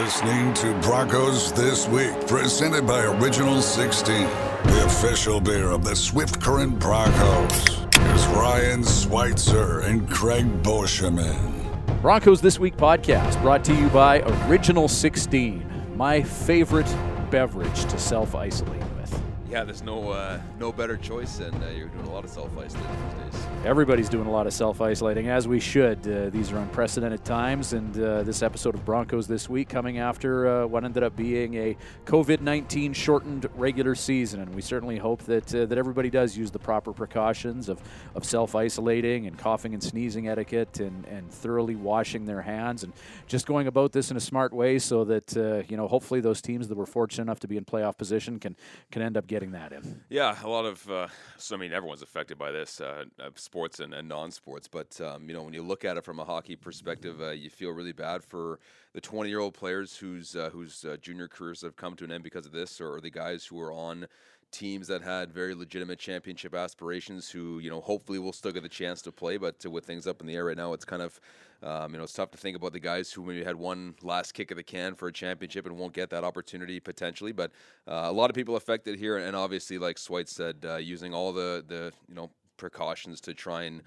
listening to Broncos This Week, presented by Original 16. The official beer of the Swift Current Broncos is Ryan Schweitzer and Craig Boeschemann. Broncos This Week podcast brought to you by Original 16, my favorite beverage to self-isolate with. Yeah, there's no better choice, and you're doing a lot of self-isolating these days. Everybody's doing a lot of self-isolating, as we should. These are unprecedented times, and this episode of Broncos This Week coming after what ended up being a COVID-19 shortened regular season. And we certainly hope that that everybody does use the proper precautions of self-isolating and coughing and sneezing etiquette and thoroughly washing their hands and just going about this in a smart way so that, hopefully those teams that were fortunate enough to be in playoff position can end up getting that in. Yeah, a lot of, everyone's affected by this. Sports and non-sports, but when you look at it from a hockey perspective, you feel really bad for the 20-year-old players whose junior careers have come to an end because of this, or the guys who are on teams that had very legitimate championship aspirations, who hopefully will still get the chance to play, but with things up in the air right now, it's kind of it's tough to think about the guys who maybe had one last kick of the can for a championship and won't get that opportunity potentially. But a lot of people affected here, and obviously, like Swites said, using all the precautions to try and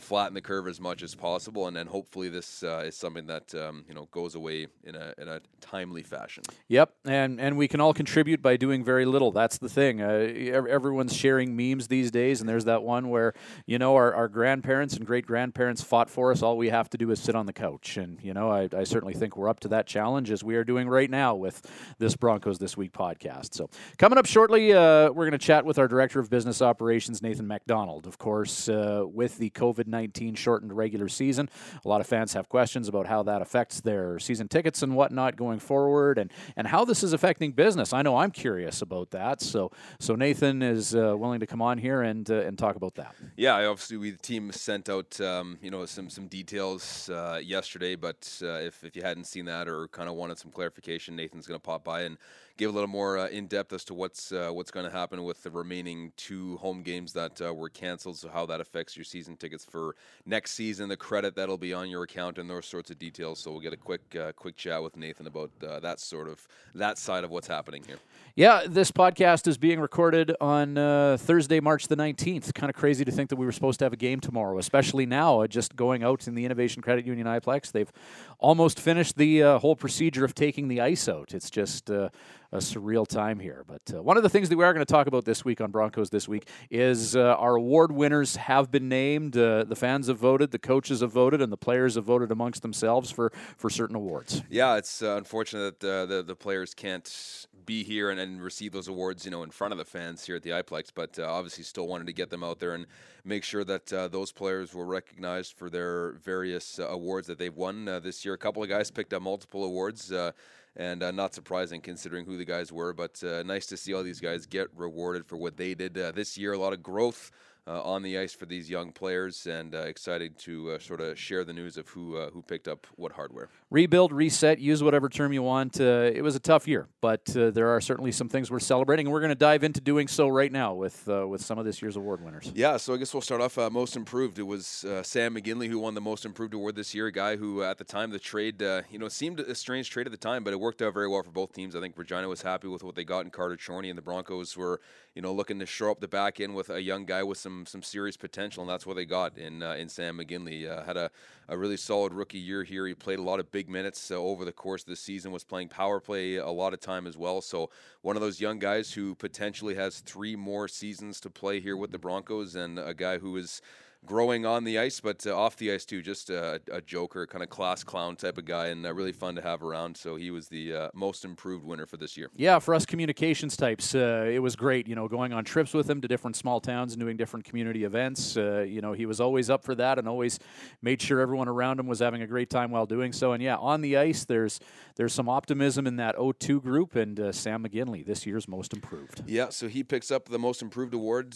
flatten the curve as much as possible, and then hopefully this is something that goes away in a timely fashion. Yep, and we can all contribute by doing very little. That's the thing. Everyone's sharing memes these days, and there's that one where our grandparents and great grandparents fought for us. All we have to do is sit on the couch, and I certainly think we're up to that challenge as we are doing right now with this Broncos This Week podcast. So coming up shortly, we're going to chat with our Director of Business Operations, Nathan McDonald, of course, with the COVID-19 shortened regular season. A lot of fans have questions about how that affects their season tickets and whatnot going forward, and how this is affecting business. I know I'm curious about that, so Nathan is willing to come on here and talk about that. Yeah, obviously the team sent out some details yesterday, but if you hadn't seen that or kind of wanted some clarification, Nathan's going to pop by and give a little more in-depth as to what's going to happen with the remaining two home games that were canceled, so how that affects your season tickets for next season, the credit that'll be on your account, and those sorts of details. So we'll get a quick chat with Nathan about that side of what's happening here. Yeah, this podcast is being recorded on Thursday, March the 19th. Kind of crazy to think that we were supposed to have a game tomorrow, especially now, just going out in the Innovation Credit Union Iplex. They've almost finished the whole procedure of taking the ice out. It's just a surreal time here. But one of the things that we are going to talk about this week on Broncos This Week is our award winners have been named. The fans have voted, the coaches have voted, and the players have voted amongst themselves for certain awards. Yeah, it's unfortunate that the players can't be here and receive those awards, in front of the fans here at the Iplex, but obviously still wanted to get them out there and make sure that those players were recognized for their various awards that they've won this year. A couple of guys picked up multiple awards, and not surprising considering who the guys were, but nice to see all these guys get rewarded for what they did this year. A lot of growth on the ice for these young players, and excited to sort of share the news of who picked up what hardware. Rebuild, reset, use whatever term you want. It was a tough year, but there are certainly some things we're celebrating, and we're going to dive into doing so right now with some of this year's award winners. Yeah, so I guess we'll start off most improved. It was Sam McGinley who won the most improved award this year, a guy who at the time the trade, seemed a strange trade at the time, but it worked out very well for both teams. I think Regina was happy with what they got in Carter Chorney, and the Broncos were looking to shore up the back end with a young guy with some serious potential, and that's what they got in Sam McGinley. Had a really solid rookie year here. He played a lot of big minutes over the course of the season, was playing power play a lot of time as well. So one of those young guys who potentially has three more seasons to play here with the Broncos, and a guy who is growing on the ice, but off the ice too, just a joker, kind of class clown type of guy, and really fun to have around. So he was the most improved winner for this year. Yeah, for us communications types, it was great, going on trips with him to different small towns and doing different community events. He was always up for that and always made sure everyone around him was having a great time while doing so. And yeah, on the ice, there's some optimism in that O2 group, and Sam McGinley, this year's most improved. Yeah, so he picks up the most improved award.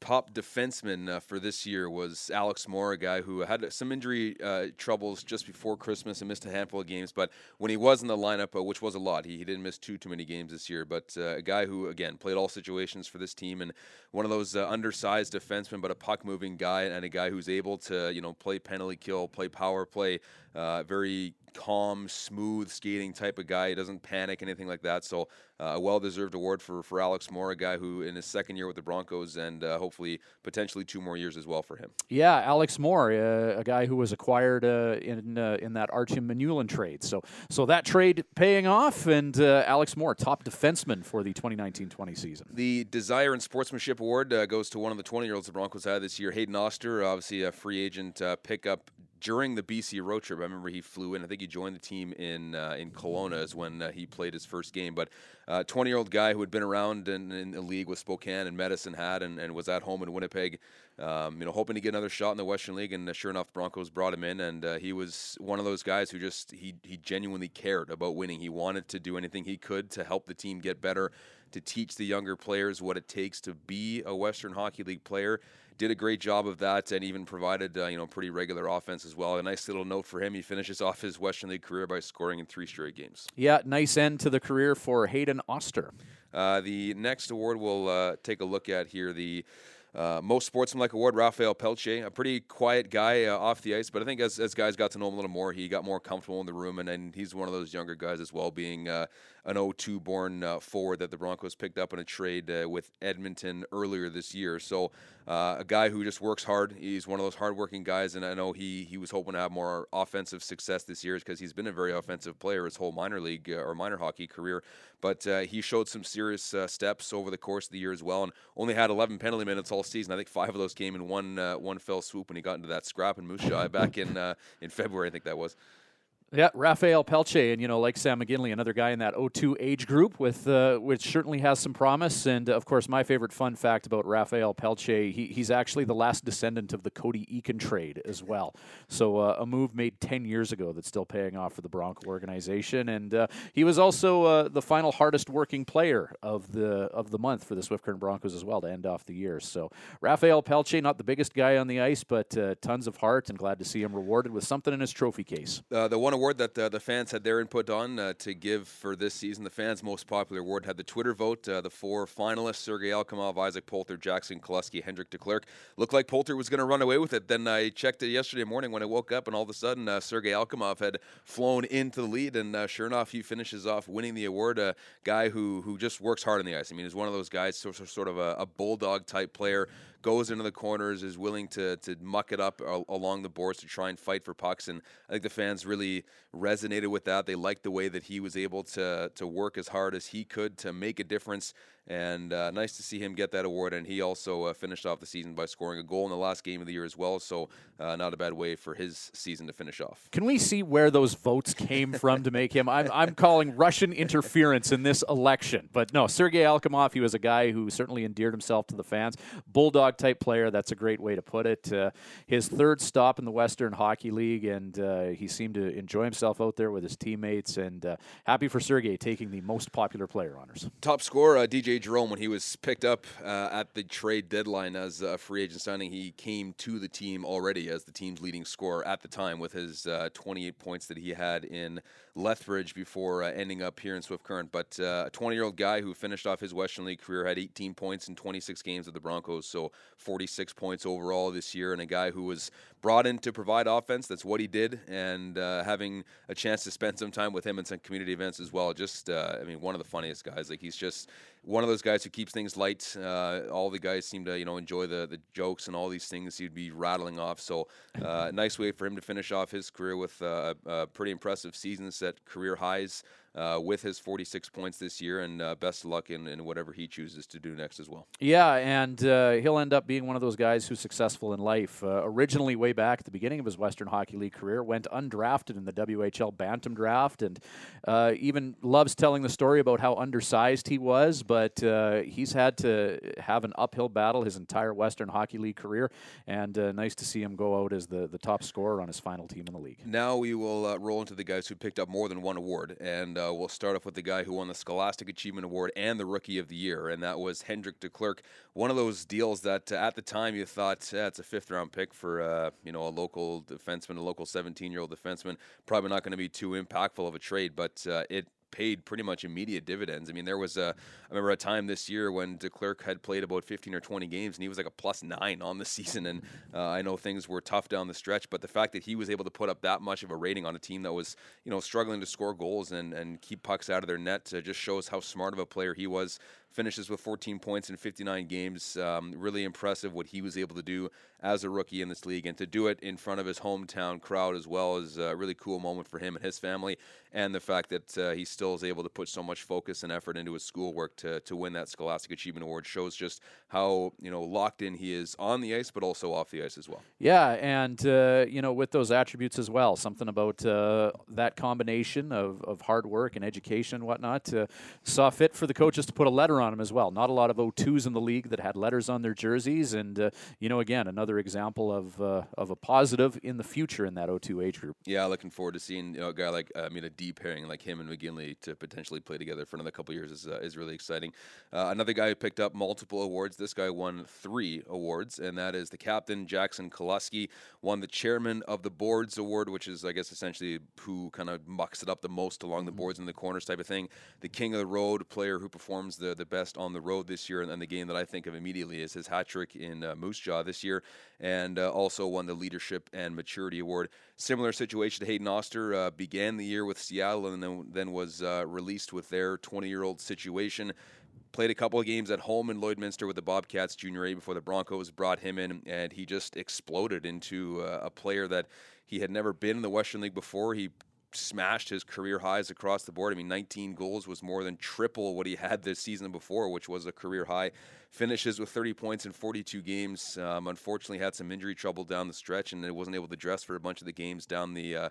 Top defenseman for this year was Alex Moore, a guy who had some injury troubles just before Christmas and missed a handful of games. But when he was in the lineup, which was a lot, he didn't miss too many games this year. But a guy who, again, played all situations for this team, and one of those undersized defensemen, but a puck-moving guy, and a guy who's able to, play penalty kill, play power play, Very calm, smooth skating type of guy. He doesn't panic, anything like that. So a well-deserved award for Alex Moore, a guy who in his second year with the Broncos, and hopefully potentially 2 more years as well for him. Yeah, Alex Moore, a guy who was acquired in that Archie Manuelin trade. So that trade paying off, and Alex Moore, top defenseman for the 2019-20 season. The Desire and Sportsmanship Award goes to one of the 20-year-olds the Broncos had this year, Hayden Oster, obviously a free agent pickup during the BC road trip. I remember he flew in. I think he joined the team in Kelowna is when he played his first game. But 20-year-old guy who had been around in the league with Spokane and Medicine Hat, and was at home in Winnipeg, hoping to get another shot in the Western League. And sure enough, Broncos brought him in, and he was one of those guys who just he genuinely cared about winning. He wanted to do anything he could to help the team get better, to teach the younger players what it takes to be a Western Hockey League player. Did a great job of that, and even provided pretty regular offense as well. A nice little note for him. He finishes off his Western League career by scoring in 3 straight games. Yeah, nice end to the career for Hayden Oster. The next award we'll take a look at here, the most sportsmanlike award, Rafael Pelche, a pretty quiet guy off the ice, but I think as guys got to know him a little more, he got more comfortable in the room, and he's one of those younger guys as well, being an 2002 born forward that the Broncos picked up in a trade with Edmonton earlier this year. So a guy who just works hard. He's one of those hardworking guys, and I know he was hoping to have more offensive success this year because he's been a very offensive player his whole minor league or minor hockey career, but he showed some serious steps over the course of the year as well, and only had 11 penalty minutes all season. I think 5 of those came in one fell swoop when he got into that scrap in Moose Jaw back in February, I think that was. Yeah, Rafael Pelche, and like Sam McGinley, another guy in that 2002 age group, with which certainly has some promise. And of course, my favorite fun fact about Rafael Pelche, he's actually the last descendant of the Cody Eakin trade as well. So a move made 10 years ago that's still paying off for the Bronco organization. And he was also the final hardest working player of the month for the Swift Current Broncos as well to end off the year. So Rafael Pelche, not the biggest guy on the ice, but tons of heart, and glad to see him rewarded with something in his trophy case. The one award that the fans had their input on to give for this season. The fans' most popular award had the Twitter vote. The 4 finalists, Sergei Alkimov, Isaac Polter, Jackson Koluski, Hendrik De Clercq. Looked like Polter was going to run away with it. Then I checked it yesterday morning when I woke up, and all of a sudden Sergei Alkimov had flown into the lead, and sure enough, he finishes off winning the award. A guy who just works hard on the ice. I mean, he's one of those guys, sort of a bulldog-type player, goes into the corners, is willing to muck it up along the boards to try and fight for pucks, and I think the fans really resonated with that. They liked the way that he was able to work as hard as he could to make a difference, and nice to see him get that award, and he also finished off the season by scoring a goal in the last game of the year as well, so not a bad way for his season to finish off. Can we see where those votes came from to make him? I'm calling Russian interference in this election, but no, Sergei Alkimov, he was a guy who certainly endeared himself to the fans. Bulldog type player, that's a great way to put it. His 3rd stop in the Western Hockey League, and he seemed to enjoy himself out there with his teammates, and happy for Sergei taking the most popular player honors. Top scorer, DJ Jerome, when he was picked up at the trade deadline as a free agent signing, he came to the team already as the team's leading scorer at the time with his 28 points that he had in Lethbridge before ending up here in Swift Current. But a 20-year-old guy who finished off his Western League career had 18 points in 26 games with the Broncos, so 46 points overall this year, and a guy who was brought in to provide offense. That's what he did, and having a chance to spend some time with him in some community events as well. Just, one of the funniest guys. Like, he's just one of those guys who keeps things light. All the guys seem to, enjoy the jokes and all these things he'd be rattling off. So, nice way for him to finish off his career with a pretty impressive season, set career highs with his 46 points this year, and best of luck in whatever he chooses to do next as well. Yeah, and he'll end up being one of those guys who's successful in life. Originally, way back at the beginning of his Western Hockey League career, went undrafted in the WHL Bantam Draft, and even loves telling the story about how undersized he was, but he's had to have an uphill battle his entire Western Hockey League career, and nice to see him go out as the top scorer on his final team in the league. Now we will roll into the guys who picked up more than one award, and we'll start off with the guy who won the Scholastic Achievement Award and the Rookie of the Year, and that was Hendrik De Clercq. One of those deals that at the time you thought, it's a 5th-round pick for a local defenseman, a local 17-year-old defenseman, probably not going to be too impactful of a trade, but it paid pretty much immediate dividends. I mean, there was I remember a time this year when De Clercq had played about 15 or 20 games, and he was like a +9 on the season. And I know things were tough down the stretch, but the fact that he was able to put up that much of a rating on a team that was, you know, struggling to score goals and keep pucks out of their net just shows how smart of a player he was. Finishes with 14 points in 59 games. Really impressive what he was able to do as a rookie in this league, and to do it in front of his hometown crowd as well is a really cool moment for him and his family, and the fact that he still is able to put so much focus and effort into his schoolwork to win that Scholastic Achievement Award shows just how, you know, locked in he is on the ice, but also off the ice as well. Yeah, and, you know, with those attributes as well, something about that combination of hard work and education and whatnot, saw fit for the coaches to put a letter on him as well. Not a lot of O2s in the league that had letters on their jerseys, and, you know, again, another example of a positive in the future in that O2 age group. Yeah, looking forward to seeing, you know, a guy like, I mean, a D pairing like him and McGinley to potentially play together for another couple years is really exciting. Another guy who picked up multiple awards, this guy won 3 awards, and that is the captain, Jackson Koluski, won the Chairman of the Boards Award, which is, I guess, essentially who kind of mucks it up the most along the boards and the corners type of thing. The King of the Road, player who performs the best on the road this year, and the game that I think of immediately is his hat trick in Moose Jaw this year, and also won the Leadership and Maturity Award. Similar situation to Hayden Oster, began the year with Seattle and then was released with their 20-year-old situation. Played a couple of games at home in Lloydminster with the Bobcats Junior A before the Broncos brought him in, and he just exploded into a player that he had never been in the Western League before. He smashed his career highs across the board. I mean, 19 goals was more than triple what he had this season before, which was a career high. Finishes with 30 points in 42 games. Unfortunately, had some injury trouble down the stretch, and wasn't able to dress for a bunch of the games down the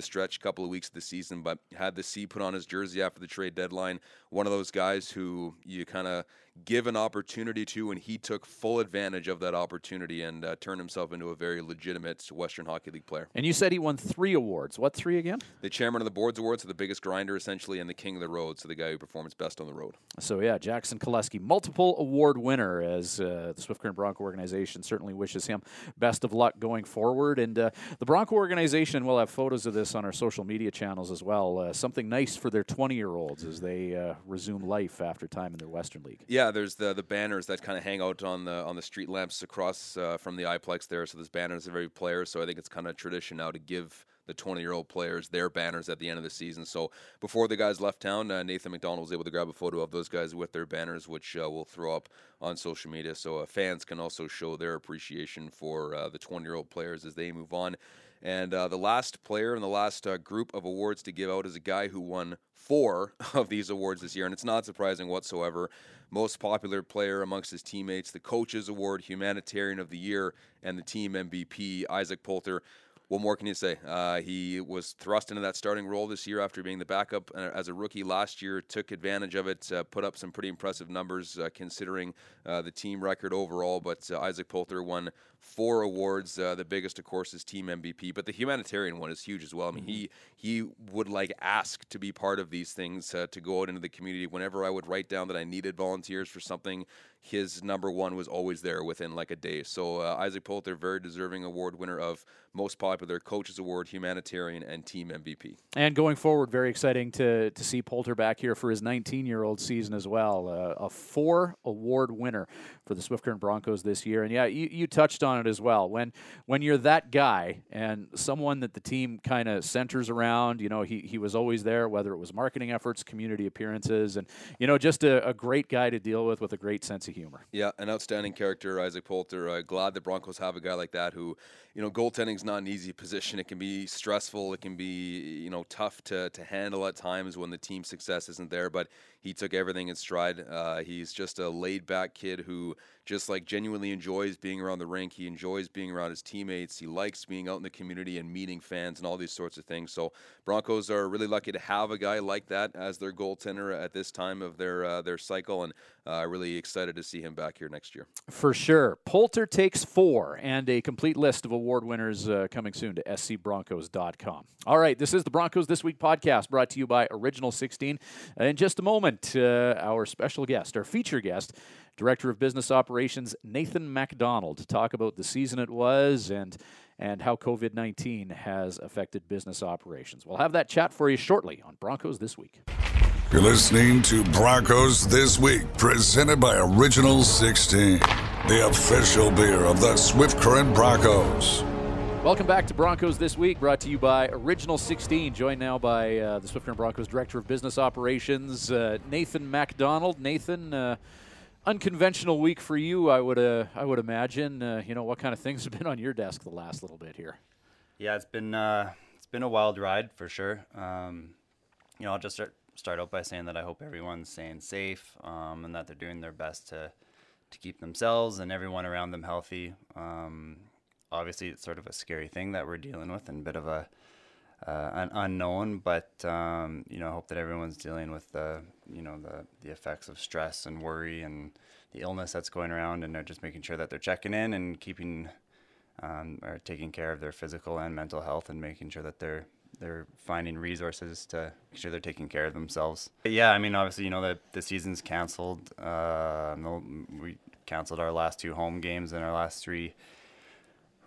stretch, a couple of weeks of the season, but had the C put on his jersey after the trade deadline. One of those guys who you kind of give an opportunity to, and he took full advantage of that opportunity and turned himself into a very legitimate Western Hockey League player. And you said he won 3 awards. What 3 again? The Chairman of the Boards Award, so the biggest grinder essentially, and the King of the Road, so the guy who performs best on the road. So yeah, Jackson Koluski, multiple award winner, as the Swift Current Bronco organization certainly wishes him best of luck going forward. And the Bronco organization will have photos of this on our social media channels as well. Something nice for their 20-year-olds as they resume life after time in their Western League. Yeah, there's the banners that kind of hang out on the street lamps across from the Iplex there. So there's banners of every player. So I think it's kind of tradition now to give the 20-year-old players their banners at the end of the season. So before the guys left town, Nathan McDonald was able to grab a photo of those guys with their banners, which we'll throw up on social media. So fans can also show their appreciation for the 20-year-old players as they move on. And the last player and the last group of awards to give out is a guy who won 4 of these awards this year, and it's not surprising whatsoever. Most popular player amongst his teammates, the Coaches Award, Humanitarian of the Year, and the Team MVP, Isaac Polter. What more can you say? He was thrust into that starting role this year after being the backup as a rookie last year, took advantage of it, put up some pretty impressive numbers considering the team record overall, but Isaac Polter won 4 awards. The biggest, of course, is Team MVP, but the humanitarian one is huge as well. I mean, he would ask to be part of these things, to go out into the community. Whenever I would write down that I needed volunteers for something, his number one was always there within a day. So Isaac Polter, very deserving award winner of most popular, Coaches Award, Humanitarian, and Team MVP. And going forward, very exciting to see Polter back here for his 19-year-old season as well. A 4 award winner for the Swift Current Broncos this year. And yeah, you touched on it as well. When you're that guy and someone that the team kind of centers around, you know, he was always there, whether it was marketing efforts, community appearances, and, you know, just a great guy to deal with a great sense of humor. Yeah, an outstanding character, Isaac Polter. Glad the Broncos have a guy like that who, you know, goaltending's not an easy position. It can be stressful. It can be, you know, tough to handle at times when the team's success isn't there, but he took everything in stride. He's just a laid-back kid who just genuinely enjoys being around the rink. He enjoys being around his teammates. He likes being out in the community and meeting fans and all these sorts of things. So Broncos are really lucky to have a guy like that as their goaltender at this time of their cycle, and really excited to see him back here next year. For sure. Polter takes 4, and a complete list of award winners coming soon to scbroncos.com. All right, this is the Broncos This Week podcast brought to you by Original 16. In just a moment, our special guest, our feature guest, Director of Business Operations Nathan McDonald, to talk about the season it was and how COVID-19 has affected business operations. We'll have that chat for you shortly on Broncos This Week. You're listening to Broncos This Week, presented by Original 16, the official beer of the Swift Current Broncos. Welcome back to Broncos This Week, brought to you by Original 16, joined now by the Swift Current Broncos Director of Business Operations, Nathan McDonald. Nathan, unconventional week for you, I would imagine. What kind of things have been on your desk the last little bit here? Yeah, it's been a wild ride for sure. I'll just start out by saying that I hope everyone's staying safe and that they're doing their best to keep themselves and everyone around them healthy. Obviously, it's sort of a scary thing that we're dealing with and a bit of an unknown, but I hope that everyone's dealing with the effects of stress and worry and the illness that's going around, and they're just making sure that they're checking in and keeping or taking care of their physical and mental health and making sure that they're finding resources to make sure they're taking care of themselves. But yeah, I mean, obviously, that the season's canceled. We canceled our last two home games and our last three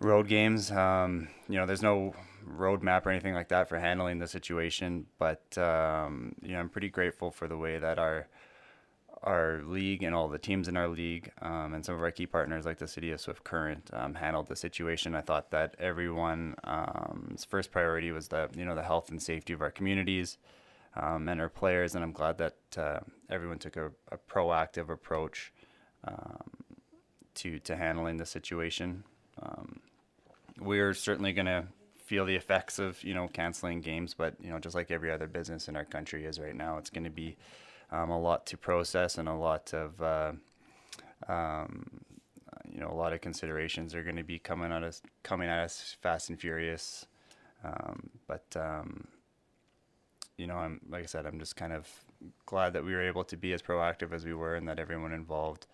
road games. There's no roadmap or anything like that for handling the situation. But, I'm pretty grateful for the way that our league and all the teams in our league and some of our key partners like the city of Swift Current handled the situation. I thought that everyone's first priority was the health and safety of our communities and our players, and I'm glad that everyone took a proactive approach to handling the situation. We're certainly going to feel the effects of, canceling games, but, just like every other business in our country is right now, it's going to be a lot to process and a lot of, a lot of considerations are going to be coming at us fast and furious. I'm, like I said, I'm just kind of glad that we were able to be as proactive as we were and that everyone involved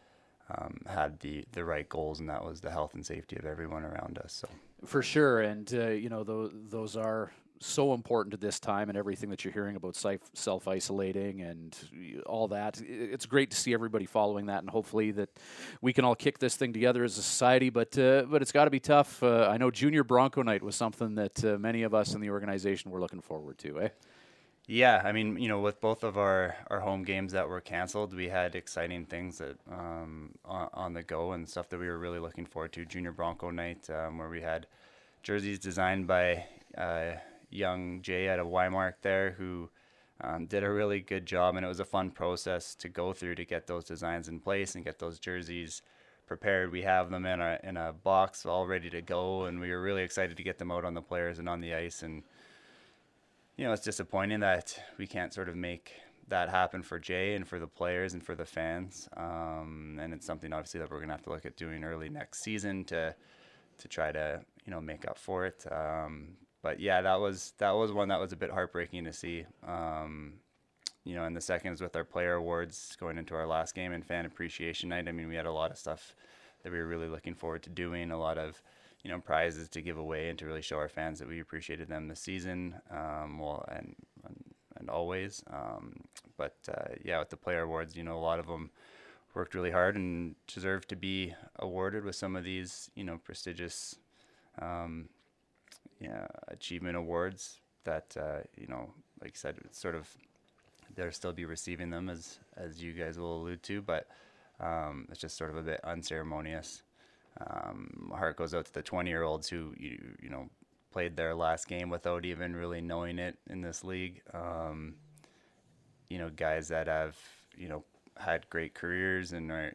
had the right goals, and that was the health and safety of everyone around us. So for sure, and those are so important at this time, and everything that you're hearing about self-isolating and all that. It's great to see everybody following that, and hopefully that we can all kick this thing together as a society, but it's got to be tough. I know Junior Bronco Night was something that many of us in the organization were looking forward to, eh? Yeah, I mean, with both of our home games that were canceled, we had exciting things that on the go and stuff that we were really looking forward to. Junior Bronco Night, where we had jerseys designed by young Jay out of Weimark there, who did a really good job, and it was a fun process to go through to get those designs in place and get those jerseys prepared. We have them in a box all ready to go, and we were really excited to get them out on the players and on the ice, and it's disappointing that we can't sort of make that happen for Jay and for the players and for the fans. And it's something obviously that we're going to have to look at doing early next season to try to, make up for it. But yeah, that was one that was a bit heartbreaking to see. And the second is with our player awards going into our last game and fan appreciation night. I mean, we had a lot of stuff that we were really looking forward to doing, a lot of prizes to give away and to really show our fans that we appreciated them this season, and always. With the player awards, a lot of them worked really hard and deserve to be awarded with some of these, prestigious achievement awards that, like I said, it's sort of, they'll still be receiving them as you guys will allude to, but it's just sort of a bit unceremonious. My heart goes out to the 20-year-olds who played their last game without even really knowing it in this league. Guys that have had great careers and are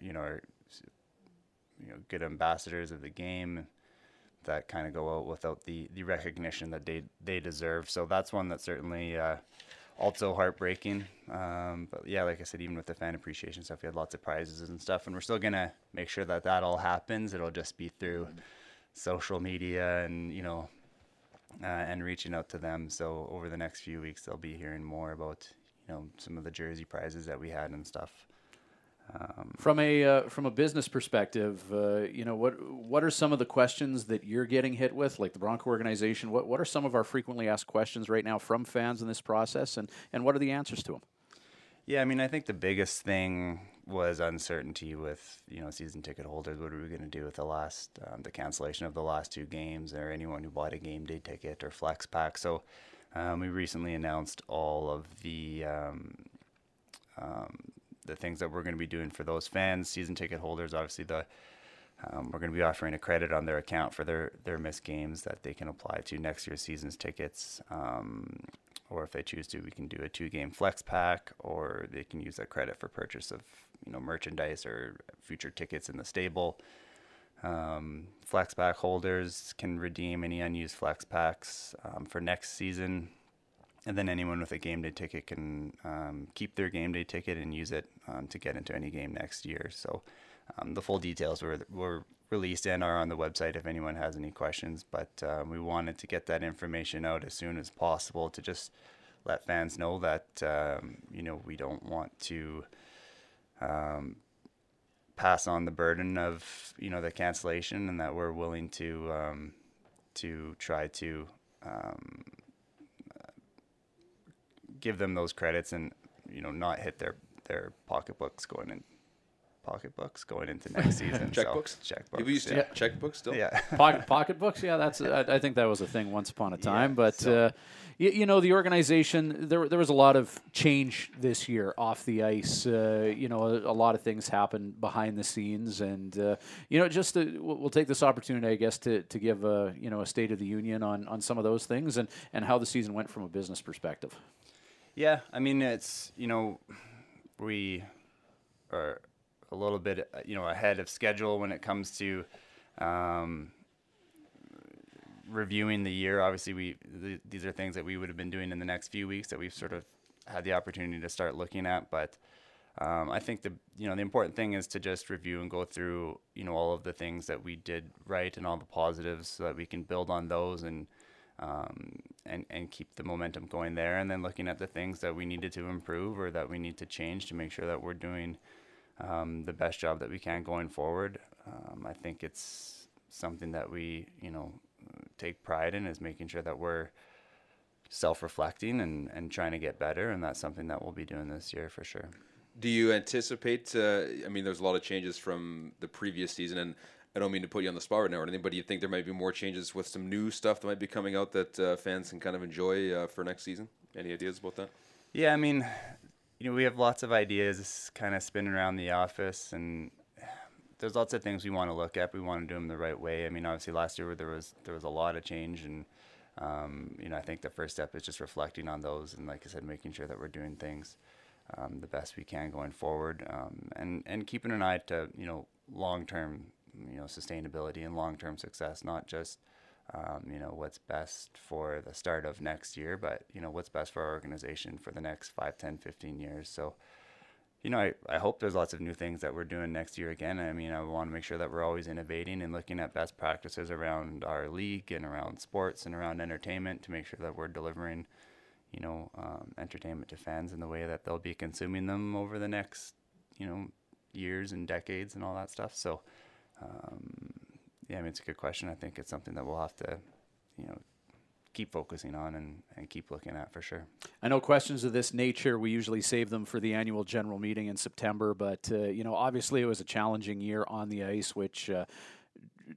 good ambassadors of the game that kind of go out without the recognition that they deserve. So that's one that's certainly also heartbreaking. But yeah, like I said, even with the fan appreciation stuff, we had lots of prizes and stuff, and we're still going to make sure that all happens. It'll just be through social media and, and reaching out to them. So over the next few weeks, they'll be hearing more about, some of the jersey prizes that we had and stuff. From a business perspective, what are some of the questions that you're getting hit with, like the Bronco organization? What are some of our frequently asked questions right now from fans in this process, and what are the answers to them? Yeah, I mean, I think the biggest thing was uncertainty with, season ticket holders. What are we going to do with the cancellation of the last two games, or anyone who bought a game day ticket or flex pack? So we recently announced all of the the things that we're going to be doing for those fans, season ticket holders, obviously the we're going to be offering a credit on their account for their missed games that they can apply to next year's season's tickets. Or if they choose to, we can do a 2-game flex pack, or they can use that credit for purchase of, you know, merchandise or future tickets in the stable. Flex pack holders can redeem any unused flex packs for next season. And then anyone with a game day ticket can keep their game day ticket and use it to get into any game next year. So the full details were released and are on the website if anyone has any questions. But we wanted to get that information out as soon as possible to just let fans know that, you know, we don't want to pass on the burden of, you know, the cancellation, and that we're willing to try to give them those credits and, you know, not hit their pocketbooks going into next season. Checkbooks? So, checkbooks. Did we used to have checkbooks still? Yeah. Pocketbooks? Yeah, that's. I think that was a thing once upon a time. Yeah, but, you know, the organization, there was a lot of change this year off the ice. You know, a lot of things happened behind the scenes. And, you know, just we'll take this opportunity, I guess, to give, you know, a State of the Union on some of those things and how the season went from a business perspective. Yeah, I mean, it's, you know, we are a little bit, you know, ahead of schedule when it comes to reviewing the year. Obviously, these are things that we would have been doing in the next few weeks that we've sort of had the opportunity to start looking at. But I think the important thing is to just review and go through, you know, all of the things that we did right and all the positives so that we can build on those and keep the momentum going there, and then looking at the things that we needed to improve or that we need to change to make sure that we're doing the best job that we can going forward. I think it's something that we, you know, take pride in, is making sure that we're self-reflecting and trying to get better, and that's something that we'll be doing this year for sure. Do you anticipate, I mean, there's a lot of changes from the previous season, and I don't mean to put you on the spot right now or anything, but do you think there might be more changes with some new stuff that might be coming out that fans can kind of enjoy for next season? Any ideas about that? Yeah, I mean, you know, we have lots of ideas kind of spinning around the office, and there's lots of things we want to look at. We want to do them the right way. I mean, obviously last year there was a lot of change, and, you know, I think the first step is just reflecting on those and, like I said, making sure that we're doing things the best we can going forward, and keeping an eye to, you know, long-term, you know, sustainability and long-term success, not just, you know, what's best for the start of next year, but, you know, what's best for our organization for the next 5, 10, 15 years. So, you know, I hope there's lots of new things that we're doing next year again. I mean, I want to make sure that we're always innovating and looking at best practices around our league and around sports and around entertainment to make sure that we're delivering, you know, entertainment to fans in the way that they'll be consuming them over the next, you know, years and decades and all that stuff. So, yeah, I mean, it's a good question. I think it's something that we'll have to, you know, keep focusing on and keep looking at for sure. I know questions of this nature, we usually save them for the annual general meeting in September, but, you know, obviously it was a challenging year on the ice, which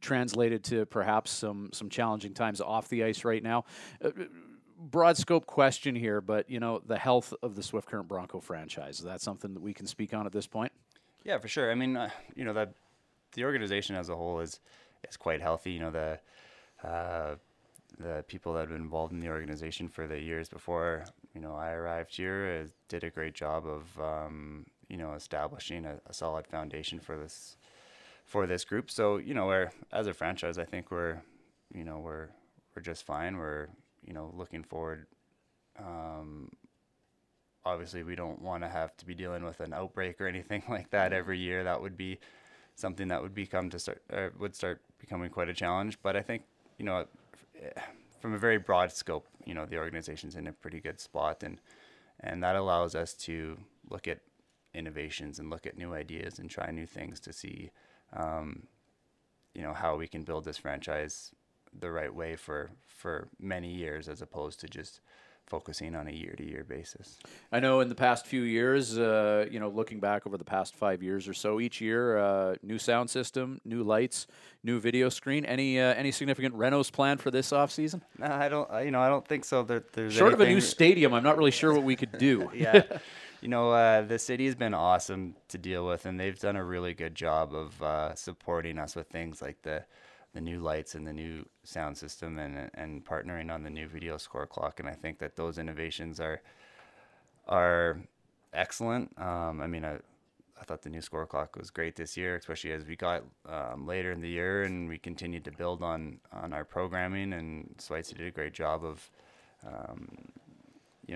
translated to perhaps some challenging times off the ice right now. Broad scope question here, but, you know, the health of the Swift Current Bronco franchise, is that something that we can speak on at this point? Yeah, for sure. I mean, you know, that the organization as a whole is quite healthy. You know, the people that have been involved in the organization for the years before, you know, I arrived here did a great job of, you know, establishing a solid foundation for this group. So, you know, we're, as a franchise, I think we're just fine. We're, you know, looking forward. Obviously, we don't want to have to be dealing with an outbreak or anything like that every year. That would be something that would start becoming quite a challenge. But I think, you know, from a very broad scope, you know, the organization's in a pretty good spot, and that allows us to look at innovations and look at new ideas and try new things to see, you know, how we can build this franchise the right way for many years, as opposed to just focusing on a year-to-year basis. I know in the past few years, you know, looking back over the past 5 years or so, each year, new sound system, new lights, new video screen. Any significant renos planned for this off season? No, I don't. You know, I don't think so. There's short of a new stadium, I'm not really sure what we could do. Yeah, You know, the city has been awesome to deal with, and they've done a really good job of supporting us with things like the new lights and the new sound system and partnering on the new video score clock. And I think that those innovations are excellent. I mean, I thought the new score clock was great this year, especially as we got later in the year and we continued to build on our programming. And Schweitzer did a great job of,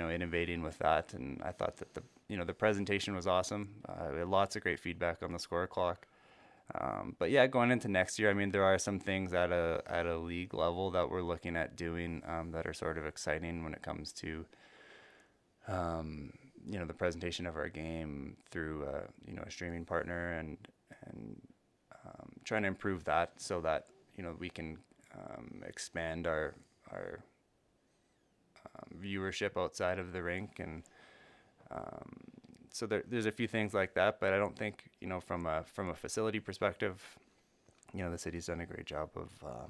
innovating with that. And I thought that the presentation was awesome. We had lots of great feedback on the score clock. But yeah, going into next year, I mean, there are some things at a league level that we're looking at doing that are sort of exciting when it comes to, the presentation of our game through, a streaming partner and trying to improve that so that, we can expand our viewership outside of the rink. And so there's a few things like that, but I don't think, from a facility perspective, the city's done a great job of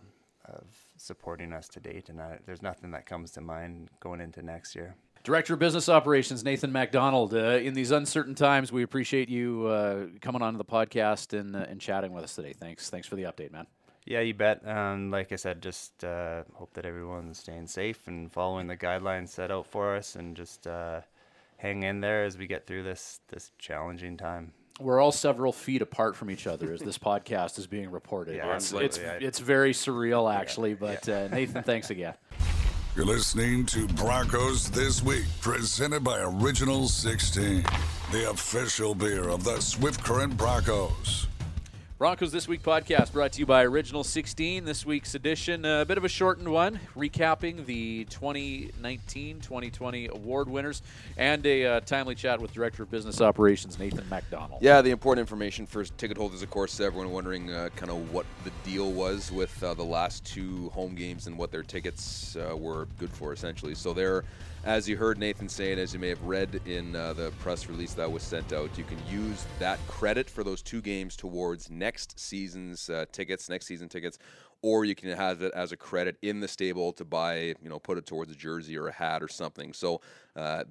supporting us to date. And there's nothing that comes to mind going into next year. Director of Business Operations, Nathan McDonald. In these uncertain times, we appreciate you coming onto the podcast and chatting with us today. Thanks for the update, man. Yeah, you bet. Like I said, just hope that everyone's staying safe and following the guidelines set out for us, and just hang in there as we get through this challenging time. We're all several feet apart from each other as this podcast is being reported. Yeah, it's very surreal, actually. Yeah, but yeah. Nathan, thanks again. You're listening to Broncos This Week, presented by Original 16, the official beer of the Swift Current Broncos. Broncos This Week podcast brought to you by Original 16. This week's edition, a bit of a shortened one, recapping the 2019-2020 award winners, and a timely chat with Director of Business Operations, Nathan McDonald. Yeah, the important information for ticket holders, of course, everyone wondering kind of what the deal was with the last two home games and what their tickets were good for, essentially. So there, as you heard Nathan say, and as you may have read in the press release that was sent out, you can use that credit for those two games towards next season tickets, or you can have it as a credit in the stable to buy, put it towards a jersey or a hat or something. So that's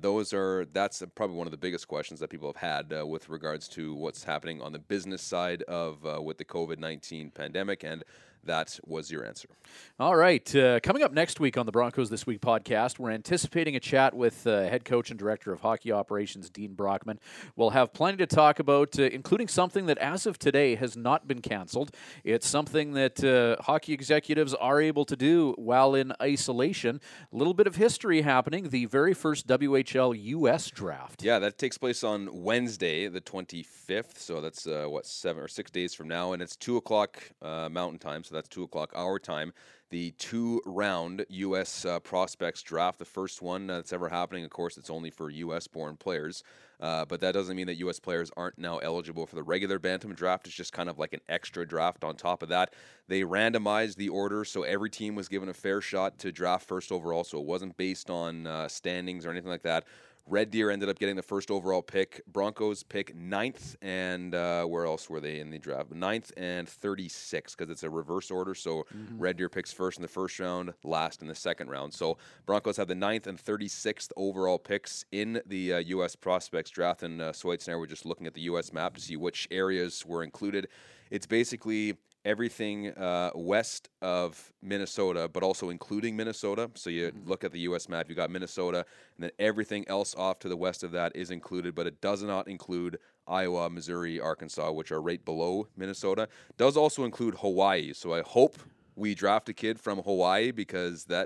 probably one of the biggest questions that people have had with regards to what's happening on the business side of with the COVID-19 pandemic, and that was your answer. All right. Coming up next week on the Broncos This Week podcast, we're anticipating a chat with head coach and director of hockey operations, Dean Brockman. We'll have plenty to talk about, including something that as of today has not been canceled. It's something that hockey executives are able to do while in isolation. A little bit of history happening, the very first WHL U.S. draft. Yeah, that takes place on Wednesday, the 25th. So that's, 7 or 6 days from now, and it's 2 o'clock Mountain Time. So that's 2 o'clock our time. The 2-round U.S. prospects draft, the first one that's ever happening. Of course, it's only for U.S.-born players, but that doesn't mean that U.S. players aren't now eligible for the regular Bantam draft. It's just kind of like an extra draft on top of that. They randomized the order, so every team was given a fair shot to draft first overall, so it wasn't based on standings or anything like that. Red Deer ended up getting the first overall pick. Broncos pick 9th, and where else were they in the draft? 9th and 36, because it's a reverse order. So Red Deer picks first in the first round, last in the second round. So Broncos have the 9th and 36th overall picks in the U.S. prospects draft. And Schweitzer and I were just looking at the U.S. map to see which areas were included. It's basically everything west of Minnesota, but also including Minnesota. So you look at the U.S. map, you got Minnesota, and then everything else off to the west of that is included, but it does not include Iowa, Missouri, Arkansas, which are right below Minnesota. Does also include Hawaii, so I hope we draft a kid from Hawaii, because the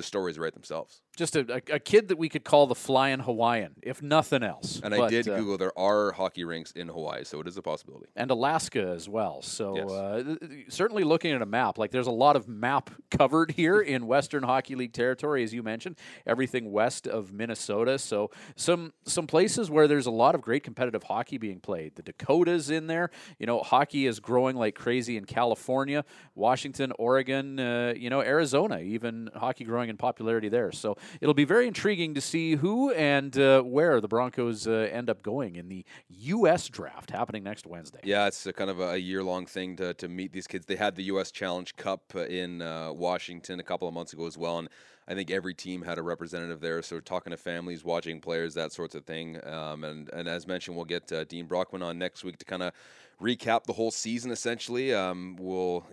stories write themselves. Just a kid that we could call the Flying Hawaiian, if nothing else. And I did Google, there are hockey rinks in Hawaii, so it is a possibility. And Alaska as well. So yes. Certainly looking at a map, like there's a lot of map covered here in Western Hockey League territory, as you mentioned, everything west of Minnesota. So some places where there's a lot of great competitive hockey being played. The Dakotas in there. Hockey is growing like crazy in California, Washington, Oregon, Arizona, even hockey growing in popularity there. So it'll be very intriguing to see who and where the Broncos end up going in the U.S. draft happening next Wednesday. Yeah, it's kind of a year-long thing to meet these kids. They had the U.S. Challenge Cup in Washington a couple of months ago as well, and I think every team had a representative there. So talking to families, watching players, that sorts of thing. And as mentioned, we'll get Dean Brockman on next week to kind of recap the whole season, essentially. We'll,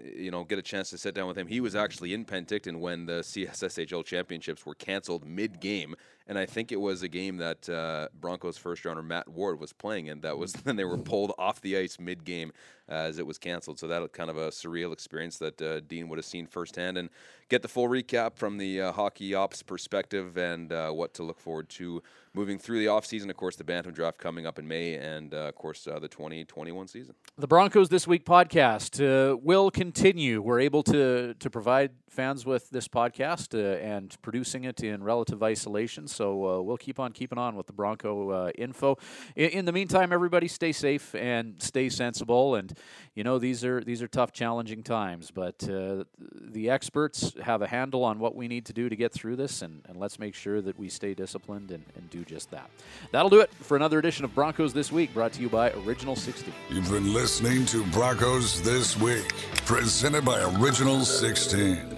get a chance to sit down with him. He was actually in Penticton when the CSSHL championships were canceled mid-game, and I think it was a game that Broncos first-rounder Matt Ward was playing in. That was then they were pulled off the ice mid-game as it was canceled. So that was kind of a surreal experience that Dean would have seen firsthand, and get the full recap from the hockey ops perspective and what to look forward to moving through the offseason. Of course, the Bantam Draft coming up in May, and, of course, the 2021 season. The Broncos This Week podcast will continue. We're able to provide fans with this podcast and producing it in relative isolation, so we'll keep on keeping on with the Bronco info. In the meantime, everybody stay safe and stay sensible, and, these are tough, challenging times, but the experts have a handle on what we need to do to get through this, and let's make sure that we stay disciplined and do just that. That'll do it for another edition of Broncos This Week, brought to you by Original 16. You've been listening to Broncos This Week, presented by Original 16.